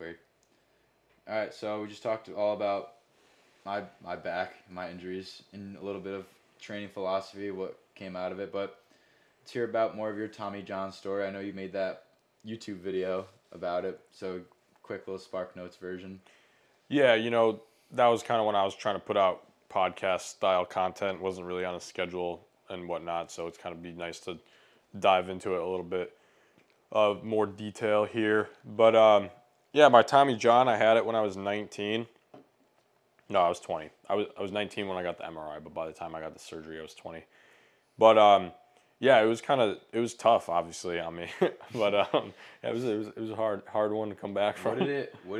weird. All right, so we just talked all about my back, my injuries, and a little bit of training philosophy, what came out of it. But let's hear about more of your Tommy John story. I know you made that YouTube video about it, so quick little Spark Notes version. Yeah, you know, that was kind of when I was trying to put out podcast-style content. Wasn't really on a schedule and whatnot, so it's kind of be nice to dive into it a little bit of more detail here. But, yeah, my Tommy John, I had it when I was 19. No, I was 20. I was 19 when I got the MRI, but by the time I got the surgery, I was 20. But, yeah, it was tough, obviously, on me. But it was a hard one to come back from. What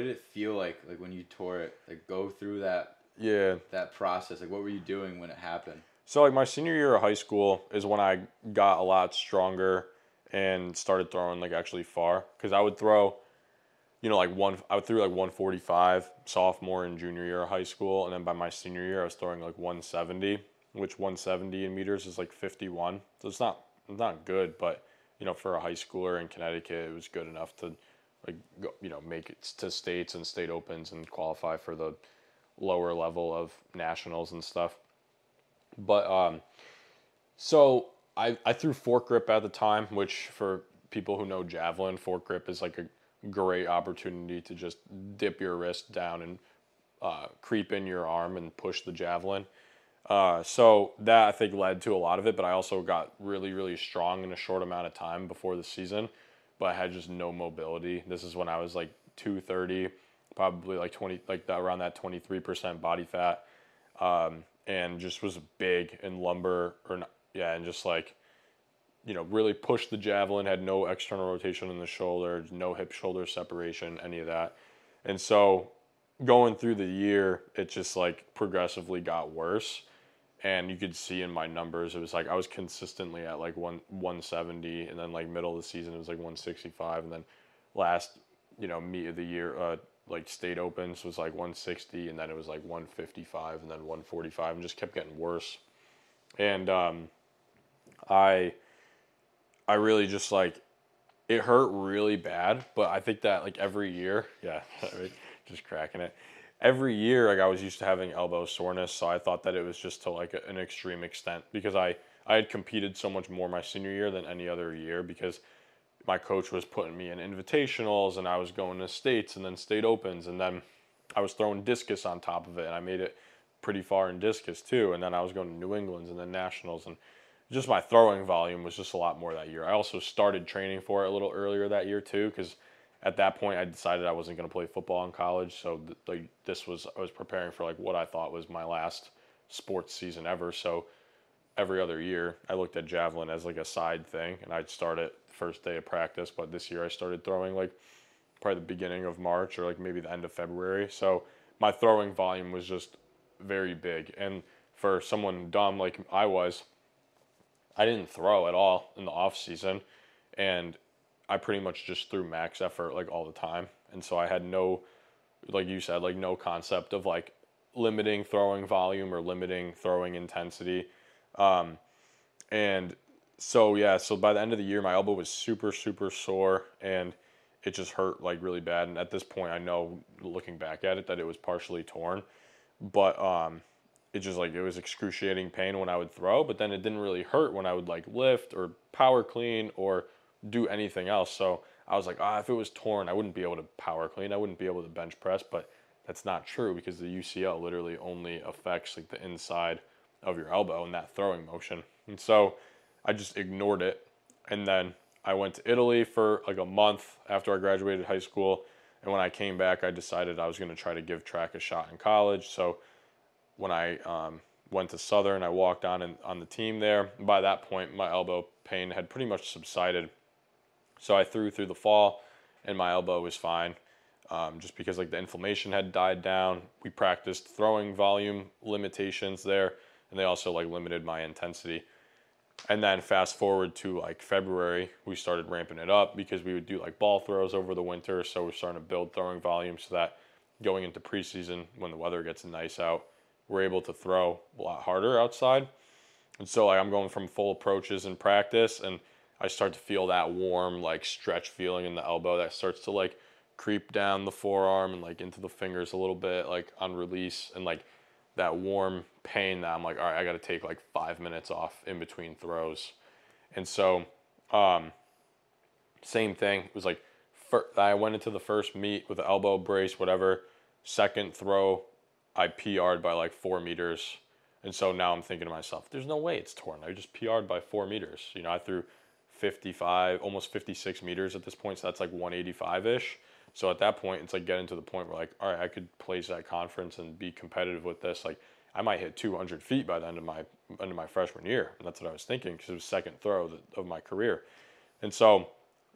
did it feel like when you tore it? Like, go through that. Yeah. That process. Like, what were you doing when it happened? So, like, my senior year of high school is when I got a lot stronger and started throwing, like, actually far. Because I would throw, you know, I threw 145 sophomore and junior year of high school, and then by my senior year I was throwing 170, which 170 in meters is 51. So it's not good, but you know, for a high schooler in Connecticut, it was good enough to go, you know, make it to states and state opens and qualify for the lower level of nationals and stuff. But so I threw fork grip at the time, which for people who know javelin, fork grip is a great opportunity to just dip your wrist down and creep in your arm and push the javelin. So that, I think, led to a lot of it, but I also got really, really strong in a short amount of time before the season, but I had just no mobility. This is when I was 230, probably 20, around that 23% body fat, and just was big and lumber, or not, yeah, and just you know, really pushed the javelin, had no external rotation in the shoulder, no hip-shoulder separation, any of that. And so going through the year, it just progressively got worse. And you could see in my numbers, it was I was consistently at 170, and then middle of the season, it was 165. And then last, you know, meet of the year, state opens was 160, and then it was 155, and then 145, and just kept getting worse. And I really just it hurt really bad, but I think that every year, yeah, just cracking it. Every year, I was used to having elbow soreness, so I thought that it was just to an extreme extent, because I had competed so much more my senior year than any other year, because my coach was putting me in invitationals, and I was going to states and then state opens, and then I was throwing discus on top of it, and I made it pretty far in discus too, and then I was going to New England's and then nationals, and just my throwing volume was just a lot more that year. I also started training for it a little earlier that year too, because at that point I decided I wasn't going to play football in college. So I was preparing for what I thought was my last sports season ever. So every other year I looked at javelin as a side thing, and I'd start it first day of practice. But this year I started throwing probably the beginning of March or maybe the end of February. So my throwing volume was just very big, and for someone dumb like I was, I didn't throw at all in the off season, and I pretty much just threw max effort all the time. And so I had no, like you said, no concept of limiting throwing volume or limiting throwing intensity. And so, yeah, so by the end of the year, my elbow was super, super sore, and it just hurt really bad. And at this point, I know looking back at it that it was partially torn, but, it just it was excruciating pain when I would throw, but then it didn't really hurt when I would lift or power clean or do anything else. So I was if it was torn, I wouldn't be able to power clean, I wouldn't be able to bench press. But that's not true, because the UCL literally only affects the inside of your elbow and that throwing motion. And so I just ignored it. And then I went to Italy for a month after I graduated high school. And when I came back, I decided I was going to try to give track a shot in college. So when I went to Southern, I walked on the team there. By that point, my elbow pain had pretty much subsided. So I threw through the fall, and my elbow was fine, just because the inflammation had died down. We practiced throwing volume limitations there, and they also limited my intensity. And then fast forward to February, we started ramping it up, because we would do ball throws over the winter. So we're starting to build throwing volume so that going into preseason, when the weather gets nice out, we're able to throw a lot harder outside. And so I'm going from full approaches in practice, and I start to feel that warm stretch feeling in the elbow that starts to creep down the forearm and like into the fingers a little bit, like on release, and like that warm pain that I'm like, all right, I got to take like 5 minutes off in between throws. And so, same thing. It was like, I went into the first meet with an elbow brace, whatever. Second throw, I PR'd by like 4 meters. And so now I'm thinking to myself, there's no way it's torn. I just PR'd by 4 meters. You know, I threw 55, almost 56 meters at this point. So that's like 185-ish. So at that point, it's like getting to the point where like, all right, I could place that conference and be competitive with this. Like I might hit 200 feet by the end of my freshman year. And that's what I was thinking, because it was second throw of my career. And so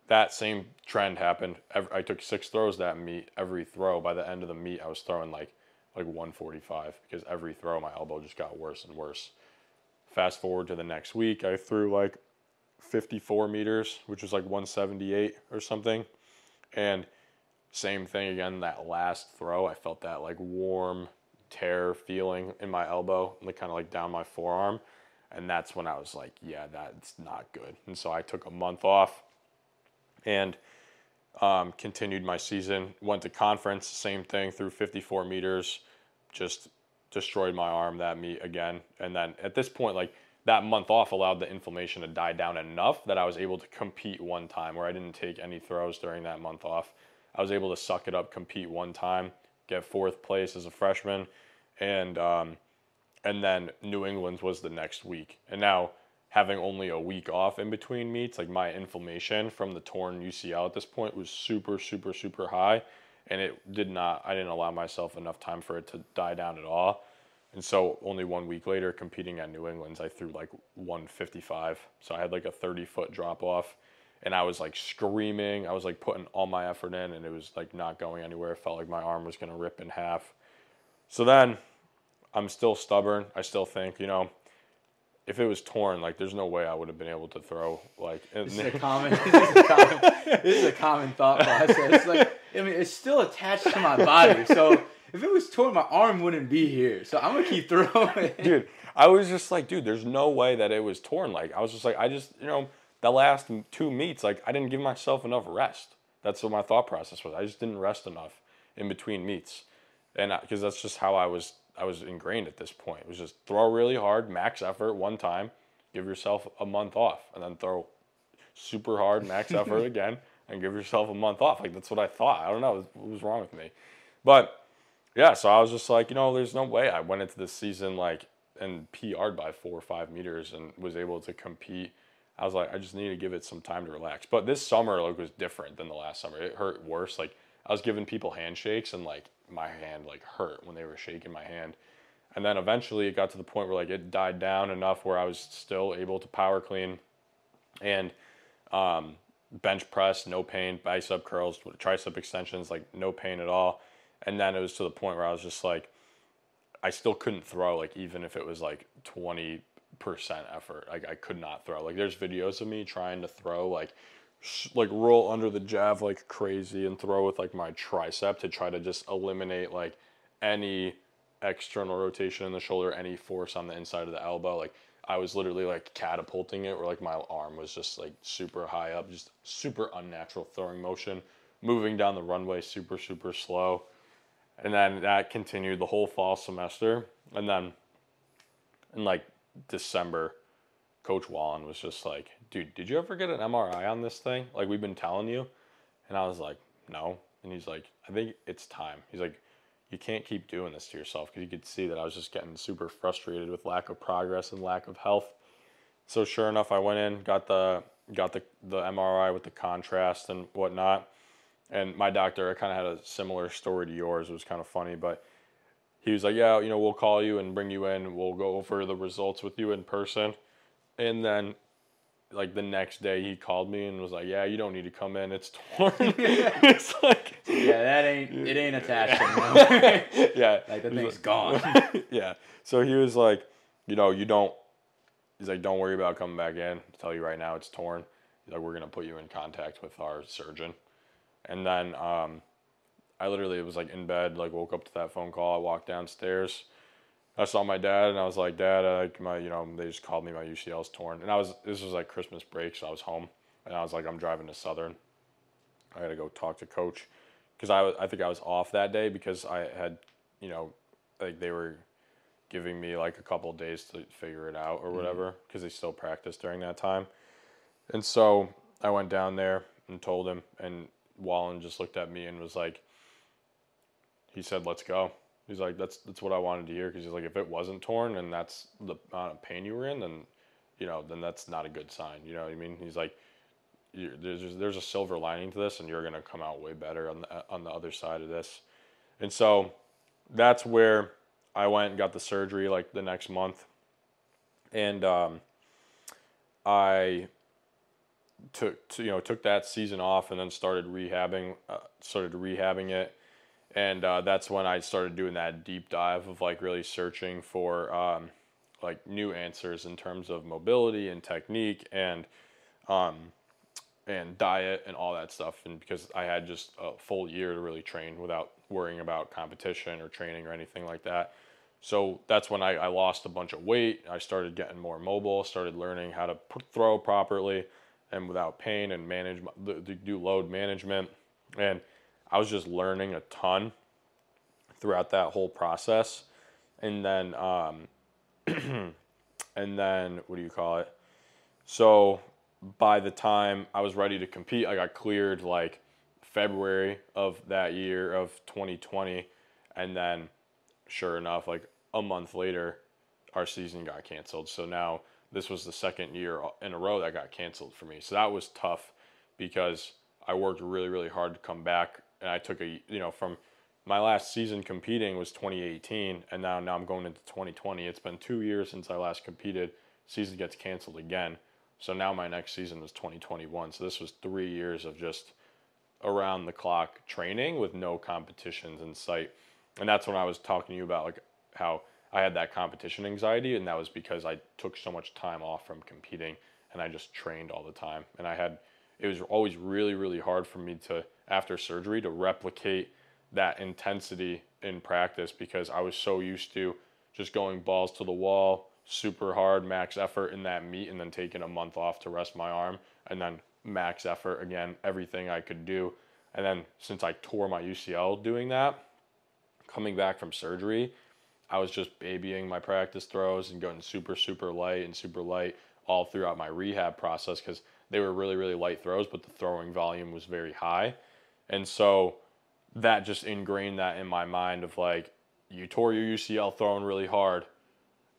that same trend happened. I took 6 throws that meet. Every throw, by the end of the meet, I was throwing like 145, because every throw my elbow just got worse and worse. Fast forward to the next week, I threw like 54 meters, which was like 178 or something. And same thing again, that last throw, I felt that like warm tear feeling in my elbow, like kind of like down my forearm. And that's when I was like, yeah, that's not good. And so I took a month off and continued my season, went to conference, same thing, threw 54 meters, just destroyed my arm that meet again. And then at this point, like that month off allowed the inflammation to die down enough that I was able to compete one time, where I didn't take any throws during that month off. I was able to suck it up, compete one time, get 4th place as a freshman. And then New England was the next week. And now, having only a week off in between meets, like my inflammation from the torn UCL at this point was super, super, super high. And I didn't allow myself enough time for it to die down at all. And so only 1 week later, competing at New England's, I threw like 155. So I had like a 30-foot drop off, and I was like screaming. I was like putting all my effort in, and it was like not going anywhere. It felt like my arm was going to rip in half. So then I'm still stubborn. I still think, you know, if it was torn, like there's no way I would have been able to throw. Like this is a common thought process. Like, I mean, it's still attached to my body, so if it was torn, my arm wouldn't be here. So I'm gonna keep throwing. Dude, I was just like, dude, there's no way that it was torn. Like I was just like, you know, the last 2 meets, like I didn't give myself enough rest. That's what my thought process was. I just didn't rest enough in between meets, and because that's just how I was ingrained at this point. It was just throw really hard, max effort one time, give yourself a month off, and then throw super hard, max effort again, and give yourself a month off. Like, that's what I thought. I don't know what was wrong with me. But, yeah, so I was just like, you know, there's no way. I went into this season, like, and PR'd by 4 or 5 meters and was able to compete. I was like, I just need to give it some time to relax. But this summer, like, was different than the last summer. It hurt worse. Like, I was giving people handshakes, and, like, my hand like hurt when they were shaking my hand. And then eventually it got to the point where like it died down enough where I was still able to power clean and bench press, no pain, bicep curls, tricep extensions, like no pain at all. And then it was to the point where I was just like, I still couldn't throw, like even if it was like 20% effort, like I could not throw. Like there's videos of me trying to throw like roll under the jab like crazy and throw with like my tricep to try to just eliminate like any external rotation in the shoulder, any force on the inside of the elbow. Like I was literally like catapulting it, where like my arm was just like super high up, just super unnatural throwing motion, moving down the runway super, super slow. And then that continued the whole fall semester. And then in like December, Coach Wallen was just like, dude, did you ever get an MRI on this thing? Like, we've been telling you. And I was like, no. And he's like, I think it's time. He's like, you can't keep doing this to yourself, because you could see that I was just getting super frustrated with lack of progress and lack of health. So sure enough, I went in, got the MRI with the contrast and whatnot. And my doctor, I kind of had a similar story to yours. It was kind of funny, but he was like, yeah, you know, we'll call you and bring you in. We'll go over the results with you in person. And then, like, the next day he called me and was like, yeah, you don't need to come in. It's torn. It's like... yeah, it ain't attached anymore. Yeah. Like, the thing's gone. Yeah. So he was like, you know, he's like, don't worry about coming back in. I tell you right now, it's torn. He's like, we're going to put you in contact with our surgeon. And then I literally was, like, in bed, like, woke up to that phone call. I walked downstairs. I saw my dad, and I was like, Dad, you know, they just called me, my UCL's torn. And this was like Christmas break, so I was home. And I was like, I'm driving to Southern. I got to go talk to Coach. because I think I was off that day because I had, you know, like they were giving me like a couple of days to figure it out or whatever, because they still practiced during that time. And so I went down there and told him, and Wallen just looked at me and was like, he said, let's go. He's like, that's what I wanted to hear, because he's like, if it wasn't torn and that's the amount of pain you were in, then, you know, then that's not a good sign. You know what I mean? He's like, there's a silver lining to this, and you're going to come out way better on the other side of this. And so that's where I went and got the surgery like the next month. And I took that season off and then started rehabbing it. And that's when I started doing that deep dive of like really searching for like new answers in terms of mobility and technique and diet and all that stuff. And because I had just a full year to really train without worrying about competition or training or anything like that. So that's when I lost a bunch of weight. I started getting more mobile, started learning how to throw properly and without pain, and manage, do load management. And I was just learning a ton throughout that whole process. And then, So by the time I was ready to compete, I got cleared like February of that year of 2020. And then sure enough, like a month later, our season got canceled. So now this was the second year in a row that got canceled for me. So that was tough, because I worked really, really hard to come back. And I took from my last season competing was 2018. And now I'm going into 2020. It's been 2 years since I last competed. Season gets canceled again. So now my next season was 2021. So this was 3 years of just around the clock training with no competitions in sight. And that's when I was talking to you about like how I had that competition anxiety, and that was because I took so much time off from competing and I just trained all the time. And it was always really, really hard for me to, after surgery, to replicate that intensity in practice, because I was so used to just going balls to the wall, super hard, max effort in that meet, and then taking a month off to rest my arm, and then max effort again, everything I could do. And then since I tore my UCL doing that, coming back from surgery, I was just babying my practice throws and going super, super light and super light all throughout my rehab process, because they were really, really light throws, but the throwing volume was very high. And so that just ingrained that in my mind of like, you tore your UCL throwing really hard,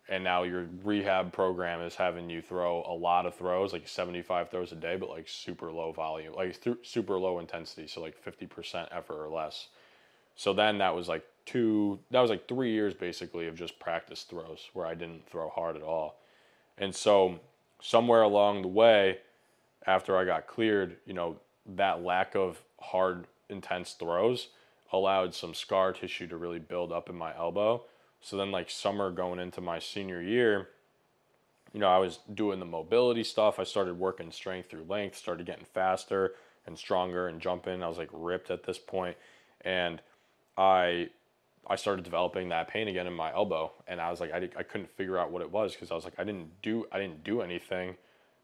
and now your rehab program is having you throw a lot of throws, like 75 throws a day, but like super low volume, like super low intensity. So like 50% effort or less. So then that was like 3 years basically of just practice throws where I didn't throw hard at all. And so somewhere along the way, after I got cleared, you know, that lack of hard, intense throws allowed some scar tissue to really build up in my elbow. So then like summer going into my senior year, you know, I was doing the mobility stuff. I started working strength through length, started getting faster and stronger and jumping. I was like ripped at this point. And I started developing that pain again in my elbow. And I was like, I couldn't figure out what it was, because I was like, I didn't do anything.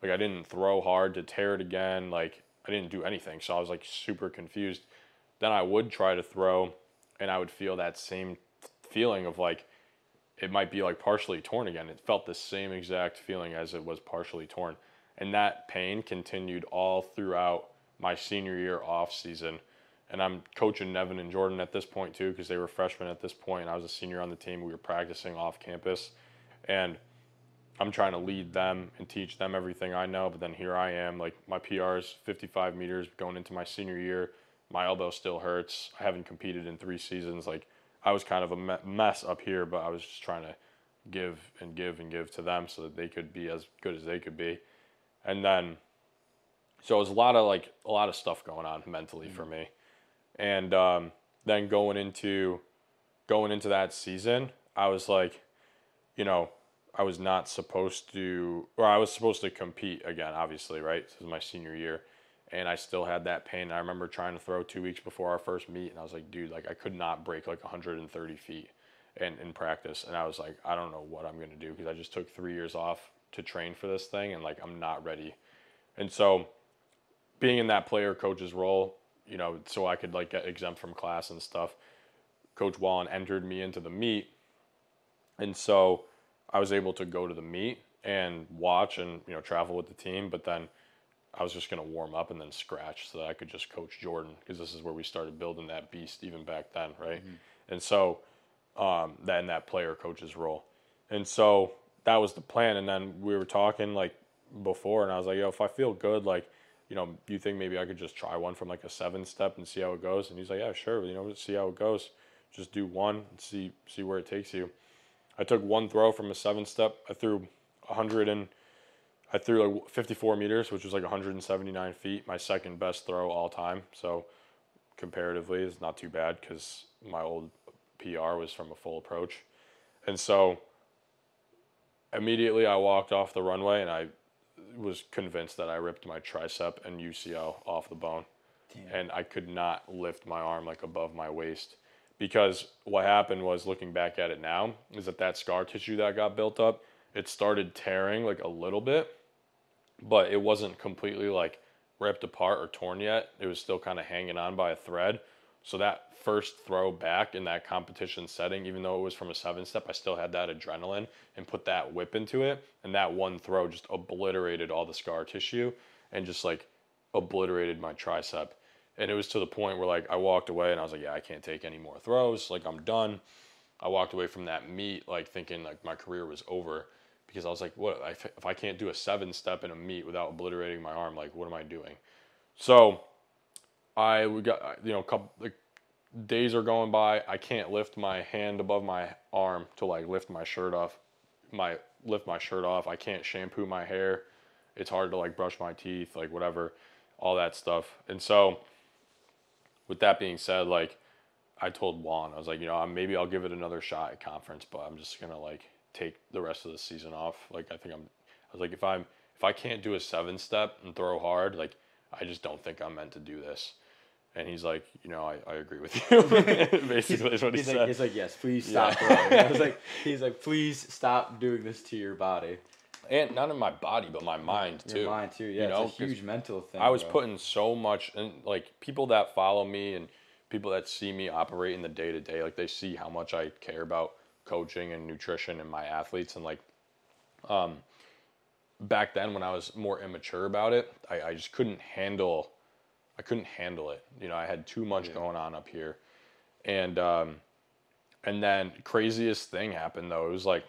Like I didn't throw hard to tear it again. Like I didn't do anything. So I was like super confused. Then I would try to throw and I would feel that same feeling of like, it might be like partially torn again. It felt the same exact feeling as it was partially torn. And that pain continued all throughout my senior year off season. And I'm coaching Nevin and Jordan at this point too, because they were freshmen at this point. And I was a senior on the team. We were practicing off campus, and I'm trying to lead them and teach them everything I know. But then here I am, like my PR is 55 meters going into my senior year. My elbow still hurts. I haven't competed in 3 seasons. Like I was kind of a mess up here, but I was just trying to give and give and give to them so that they could be as good as they could be. And then, so it was a lot of stuff going on mentally for me. And then going into that season, I was like, you know, I was not supposed to, or I was supposed to compete again, obviously, right? This is my senior year, and I still had that pain. I remember trying to throw 2 weeks before our first meet, and I was like, dude, like I could not break like 130 feet in practice. And I was like, I don't know what I'm going to do, because I just took 3 years off to train for this thing, and like I'm not ready. And so being in that player coach's role, you know, so I could like get exempt from class and stuff. Coach Wallen entered me into the meet, and so I was able to go to the meet and watch and, you know, travel with the team. But then I was just going to warm up and then scratch so that I could just coach Jordan, because this is where we started building that beast even back then, right? Mm-hmm. And so then that player coach's role. And so that was the plan. And then we were talking like before, and I was like, yo, if I feel good, like, you know, do you think maybe I could just try one from like a 7-step and see how it goes? And he's like, yeah, sure, you know, see how it goes. Just do one and see where it takes you. I took one throw from a 7-step. I threw 54 meters, which was like 179 feet. My second best throw all time. So comparatively, it's not too bad because my old PR was from a full approach. And so immediately I walked off the runway and I was convinced that I ripped my tricep and UCL off the bone. Damn. And I could not lift my arm like above my waist, because what happened was, looking back at it now, is that scar tissue that got built up, it started tearing like a little bit, but it wasn't completely like ripped apart or torn yet. It was still kind of hanging on by a thread. So that first throw back in that competition setting, even though it was from a 7-step, I still had that adrenaline and put that whip into it. And that one throw just obliterated all the scar tissue and just like obliterated my tricep. And it was to the point where like I walked away and I was like, yeah, I can't take any more throws. Like, I'm done. I walked away from that meet like thinking like my career was over. Because I was like, what if I can't do a 7-step in a meet without obliterating my arm? Like, what am I doing? So days are going by. I can't lift my hand above my arm to like lift my shirt off. I can't shampoo my hair. It's hard to like brush my teeth, like whatever, all that stuff. And so with that being said, like I told Juan, I was like, you know, maybe I'll give it another shot at conference, but I'm just gonna like take the rest of the season off. Like, I was like, if I can't do a 7-step and throw hard, like, I just don't think I'm meant to do this. And he's like, you know, I agree with you. Basically is what he said. Like, he's like, yes, please stop throwing. I was like, he's like, please stop doing this to your body. And not in my body, but my mind too. Your mind too, yeah. You know? It's a huge mental thing. I was putting so much, and like people that follow me and people that see me operate in the day to day, like they see how much I care about coaching and nutrition and my athletes. And like back then when I was more immature about it, I just couldn't handle it, you know. I had too much going on up here. And and then craziest thing happened though. It was like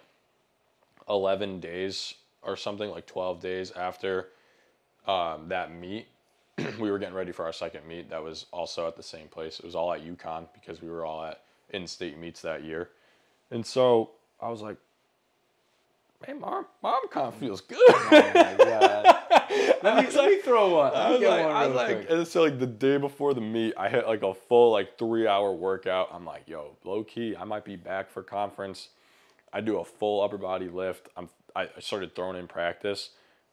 11 days or something, like 12 days after that meet. We were getting ready for our second meet that was also at the same place. It was all at UConn because we were all at in-state meets that year. And so I was like, hey, mom kind of feels good. Oh, my God. Let me throw one. I was like, and so like the day before the meet, I hit like a full like 3-hour workout. I'm like, yo, low key, I might be back for conference. I do a full upper body lift. I started throwing in practice.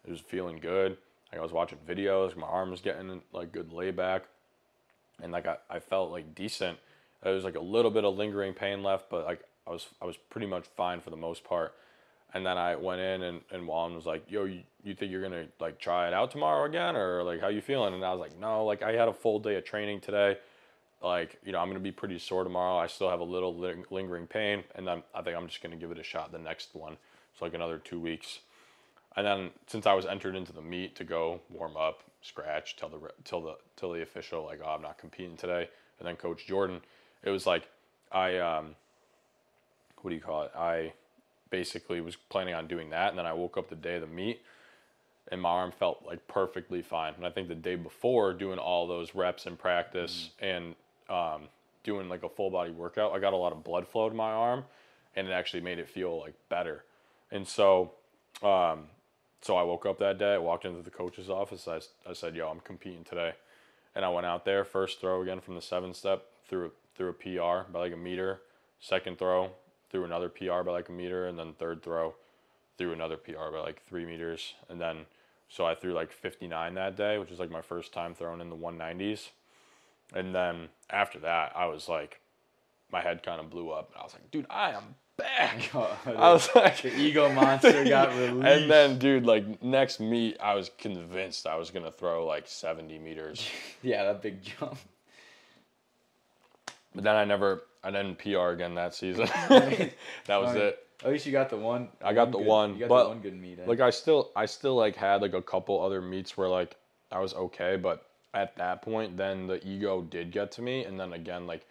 It was feeling good. Like I was watching videos. My arm was getting like good layback. And like I felt like decent. There was like a little bit of lingering pain left, but like, I was pretty much fine for the most part. And then I went in and Juan was like, yo, you think you're going to like try it out tomorrow again? Or like, how you feeling? And I was like, no, like I had a full day of training today. Like, you know, I'm going to be pretty sore tomorrow. I still have a little lingering pain. And then I think I'm just going to give it a shot the next one. So like another 2 weeks. And then since I was entered into the meet to go warm up, scratch, tell the official, like, oh, I'm not competing today. And then Coach Jordan, it was like, I basically was planning on doing that. And then I woke up the day of the meet and my arm felt like perfectly fine. And I think the day before, doing all those reps in practice and doing like a full body workout, I got a lot of blood flow to my arm and it actually made it feel like better. And so, so I woke up that day, I walked into the coach's office. I said, yo, I'm competing today. And I went out there, first throw again from the 7-step, through a PR by like a meter, second throw, through another PR by like a meter, and then third throw through another PR by like 3 meters. And then, so I threw like 59 that day, which is like my first time throwing in the 190s. And then after that, I was like, my head kind of blew up. And I was like, dude, I am back. Oh, I was like, the ego monster got released. And then, dude, like next meet, I was convinced I was going to throw like 70 meters. Yeah, that big jump. But then I didn't PR again that season. That was it. At least you got the one. I got the one. You got the one good meet. Like I still like had like a couple other meets where like I was okay, but at that point, then the ego did get to me, and then again like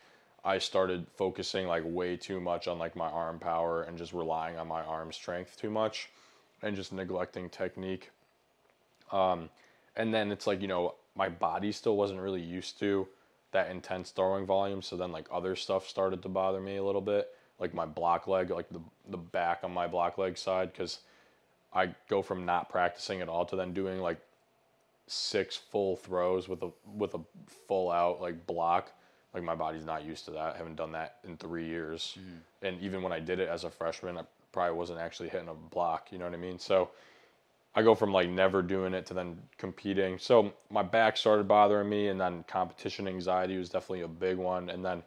I started focusing like way too much on like my arm power and just relying on my arm strength too much, and just neglecting technique. And then it's like, you know, my body still wasn't really used to that intense throwing volume, so then like other stuff started to bother me a little bit, like my block leg, like the back on my block leg side, because I go from not practicing at all to then doing like 6 full throws with a full out like block. Like my body's not used to that. I haven't done that in 3 years, and even when I did it as a freshman, I probably wasn't actually hitting a block. You know what I mean? So I go from like never doing it to then competing. So my back started bothering me, and then competition anxiety was definitely a big one. And then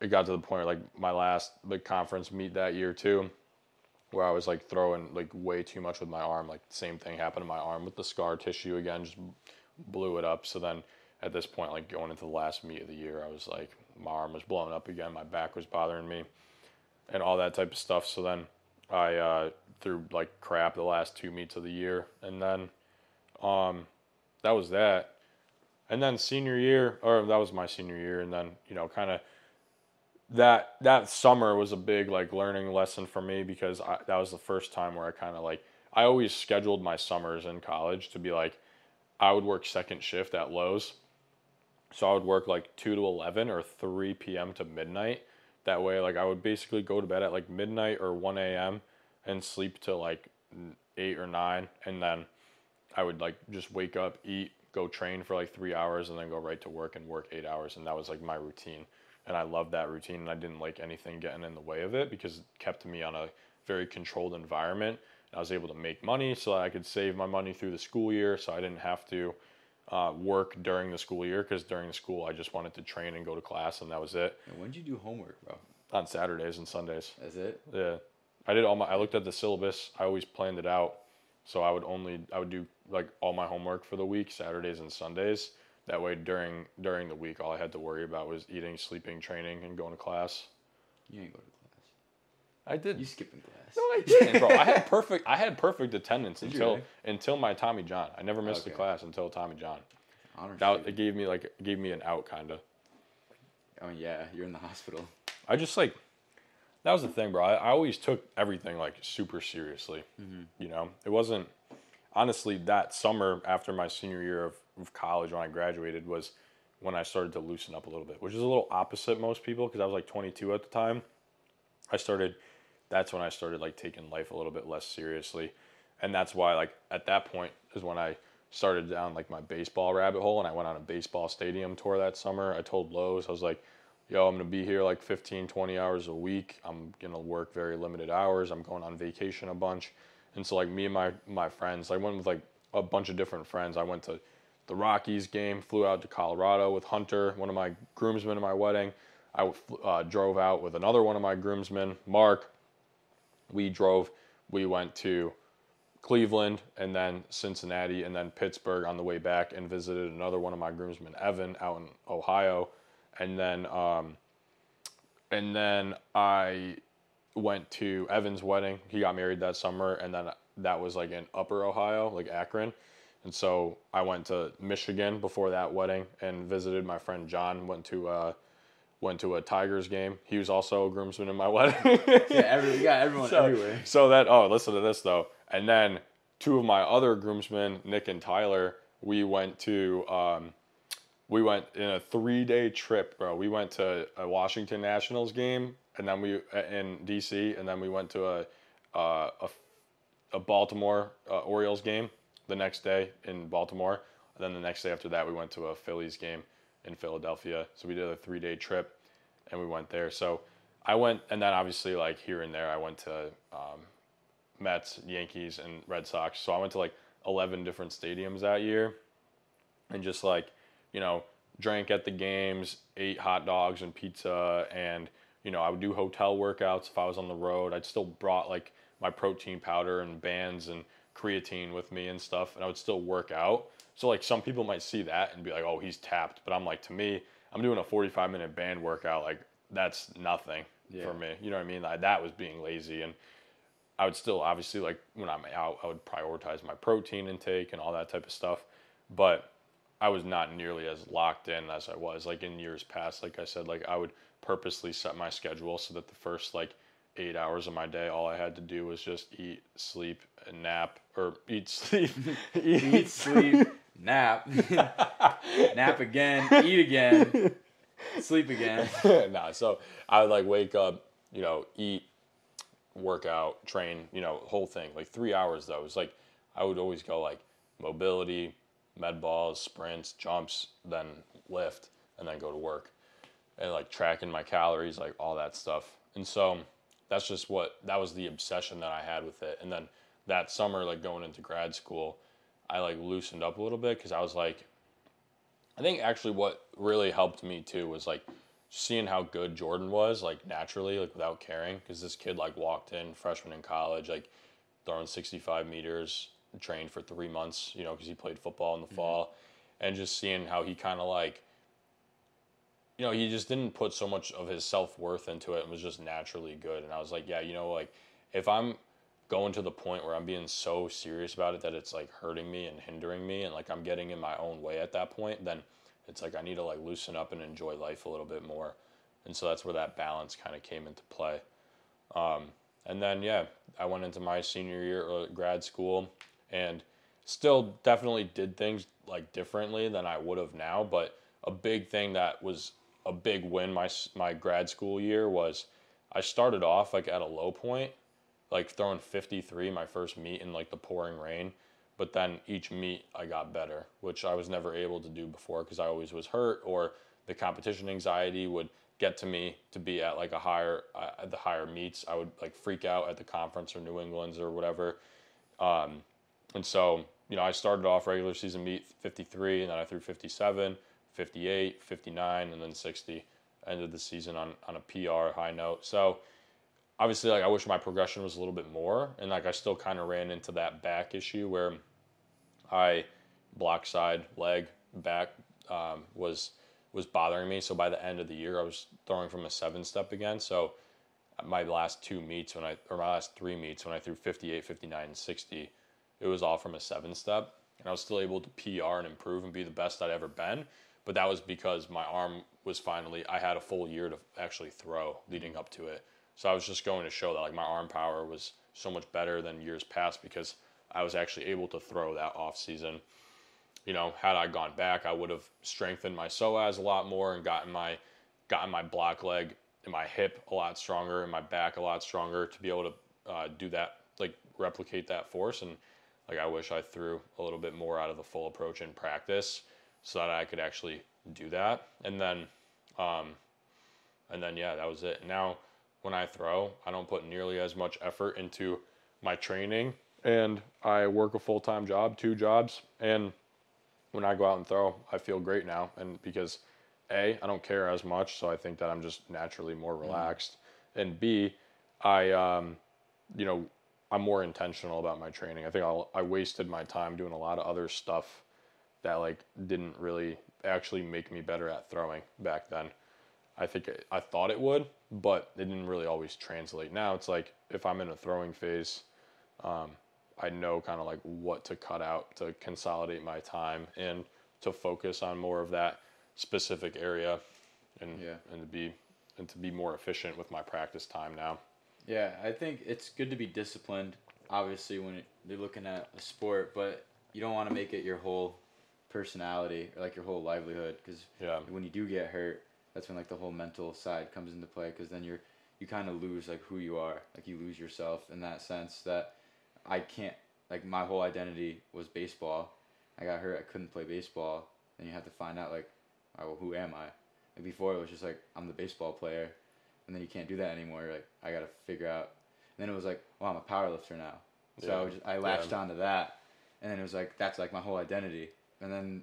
it got to the point where like my last like conference meet that year too, where I was like throwing like way too much with my arm. Like the same thing happened to my arm with the scar tissue again, just blew it up. So then at this point, like going into the last meet of the year, I was like, my arm was blown up again. My back was bothering me and all that type of stuff. So then I threw like crap the last 2 meets of the year, and then that was that. And then that was my senior year, and then, you know, kind of that summer was a big like learning lesson for me, because that was the first time where I kind of like, I always scheduled my summers in college to be like, I would work second shift at Lowe's, so I would work like 2 to 11 or 3 p.m. to midnight. That way, like, I would basically go to bed at like midnight or 1 a.m. and sleep till like 8 or 9. And then I would like just wake up, eat, go train for like 3 hours, and then go right to work and work 8 hours. And that was like my routine. And I loved that routine. And I didn't like anything getting in the way of it, because it kept me on a very controlled environment. And I was able to make money so that I could save my money through the school year. So I didn't have to work during the school year, because during the school I just wanted to train and go to class, and that was it. And when did you do homework, bro? On Saturdays and Sundays. That's it? Yeah. I looked at the syllabus. I always planned it out. So I would do like all my homework for the week, Saturdays and Sundays. That way during the week, all I had to worry about was eating, sleeping, training, and going to class. You didn't go to class. I did. You skipping class. No, I didn't, bro. I had perfect attendance until my Tommy John. I never missed a class until Tommy John. It gave me an out, kind of. I mean, yeah, you're in the hospital. I just like, that was the thing, bro. I always took everything like super seriously. Mm-hmm. You know, it wasn't, honestly, that summer after my senior year of college when I graduated was when I started to loosen up a little bit, which is a little opposite most people, because I was like 22 at the time. That's when I started like taking life a little bit less seriously. And that's why like at that point is when I started down like my baseball rabbit hole, and I went on a baseball stadium tour that summer. I told Lowe's, I was like, yo, I'm going to be here like 15, 20 hours a week. I'm going to work very limited hours. I'm going on vacation a bunch. And so like me and my friends, I went with like a bunch of different friends. I went to the Rockies game, flew out to Colorado with Hunter, one of my groomsmen at my wedding. I drove out with another one of my groomsmen, Mark. We went to Cleveland and then Cincinnati and then Pittsburgh on the way back, and visited another one of my groomsmen, Evan, out in Ohio. And then I went to Evan's wedding. He got married that summer, and then that was like in Upper Ohio, like Akron. And so I went to Michigan before that wedding and visited my friend John, went to a Tigers game. He was also a groomsman in my wedding. Everywhere. So that, listen to this though. And then 2 of my other groomsmen, Nick and Tyler, we went in a 3-day trip, bro. We went to a Washington Nationals game, and then we in DC, and then we went to a Baltimore Orioles game the next day in Baltimore. And then the next day after that, we went to a Phillies game in Philadelphia. So we did a 3-day trip, and we went there. So I went, and then obviously like here and there, I went to Mets, Yankees, and Red Sox. So I went to like 11 different stadiums that year, and just like, you know, drank at the games, ate hot dogs and pizza, and, you know, I would do hotel workouts if I was on the road. I'd still brought like my protein powder and bands and creatine with me and stuff, and I would still work out. So like some people might see that and be like, oh, he's tapped. But I'm like, to me, I'm doing a 45-minute band workout, like that's nothing for me. You know what I mean? Like, that was being lazy. And I would still obviously, like when I'm out, I would prioritize my protein intake and all that type of stuff. But I was not nearly as locked in as I was like in years past. Like I said, like I would purposely set my schedule so that the first like 8 hours of my day, all I had to do was just eat, sleep, and nap, or eat, sleep, eat, sleep, nap, nap again, eat again, sleep again. Nah, so I would like wake up, you know, eat, work out, train, you know, whole thing. Like 3 hours though. It's like I would always go like mobility, med balls, sprints, jumps, then lift, and then go to work. And like tracking my calories, like all that stuff. And so that's just what, that was the obsession that I had with it. And then that summer, like going into grad school, I like loosened up a little bit because I was like, I think actually what really helped me too was like seeing how good Jordan was, like naturally, like without caring, because this kid like walked in freshman in college, like throwing 65 meters, trained for 3 months, you know, because he played football in the fall, and just seeing how he kind of like, you know, he just didn't put so much of his self-worth into it and was just naturally good. And I was like, yeah, you know, like if I'm going to the point where I'm being so serious about it that it's like hurting me and hindering me and like I'm getting in my own way at that point, then it's like I need to like loosen up and enjoy life a little bit more. And so that's where that balance kind of came into play. And then, yeah, I went into my senior year of grad school and still definitely did things like differently than I would have now. But a big thing that was a big win my grad school year was I started off like at a low point, like throwing 53 my first meet in like the pouring rain. But then each meet I got better, which I was never able to do before because I always was hurt, or the competition anxiety would get to me to be at like a higher, at the higher meets. I would like freak out at the conference or New England's or whatever. And so, you know, I started off regular season meet 53, and then I threw 57, 58, 59, and then 60. Ended the season on a PR high note. So obviously, like I wish my progression was a little bit more, and like I still kind of ran into that back issue where I block side leg back was bothering me. So by the end of the year, I was throwing from a 7-step again. So my last two meets when my last three meets when I threw 58, 59, and 60, it was all from a 7-step, and I was still able to PR and improve and be the best I'd ever been. But that was because my arm was finally, I had a full year to actually throw leading up to it. So I was just going to show that like my arm power was so much better than years past because I was actually able to throw that off season. You know, had I gone back, I would have strengthened my psoas a lot more and gotten my block leg and my hip a lot stronger and my back a lot stronger to be able to do that, like replicate that force. And like I wish I threw a little bit more out of the full approach in practice so that I could actually do that. And then, yeah, that was it. Now, when I throw, I don't put nearly as much effort into my training, and I work a full-time job, 2 jobs, and when I go out and throw, I feel great now. And because A, I don't care as much, so I think that I'm just naturally more relaxed, and B, I'm more intentional about my training. I think I wasted my time doing a lot of other stuff that like didn't really actually make me better at throwing back then. I think I thought it would, but it didn't really always translate. Now it's like if I'm in a throwing phase, I know kind of like what to cut out to consolidate my time and to focus on more of that specific area, and to be more efficient with my practice time now. Yeah, I think it's good to be disciplined, obviously, when you're looking at a sport, but you don't want to make it your whole personality or like your whole livelihood, because when you do get hurt, that's when like the whole mental side comes into play, because then you kind of lose like who you are, like you lose yourself in that sense that I can't, like my whole identity was baseball. I got hurt, I couldn't play baseball, then you have to find out like, all right, well, who am I? Like before it was just like I'm the baseball player, and then you can't do that anymore. You're like I gotta figure out, and then it was like, well, I'm a powerlifter now, so I latched onto that, and then it was like that's like my whole identity, and then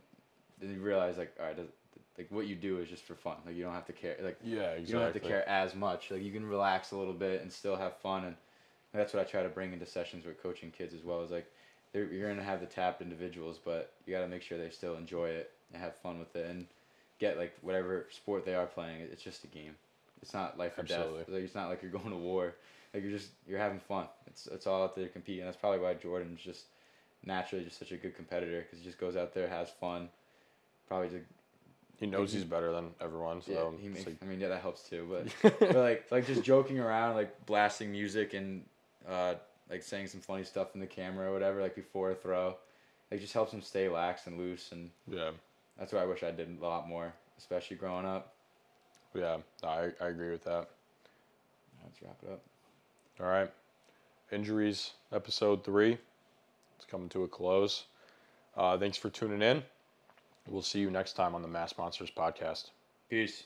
you realize like, all right. Like what you do is just for fun. Like you don't have to care. Like you don't have to care as much. Like you can relax a little bit and still have fun. And that's what I try to bring into sessions with coaching kids as well. Is like you're gonna have the tapped individuals, but you got to make sure they still enjoy it and have fun with it. And get like whatever sport they are playing. It's just a game. It's not life or death. Like, it's not like you're going to war. Like you're having fun. It's all out there to compete, and that's probably why Jordan's just naturally just such a good competitor, because he just goes out there, has fun. Probably just, he knows he's better than everyone. So yeah, he makes, like, I mean, yeah, that helps too. But, but like just joking around, like blasting music and like saying some funny stuff in the camera or whatever, like before a throw, like just helps him stay lax and loose. And yeah, that's what I wish I did a lot more, especially growing up. Yeah, I agree with that. Let's wrap it up. All right, injuries episode 3. It's coming to a close. Thanks for tuning in. We'll see you next time on the Mass Monsters podcast. Peace.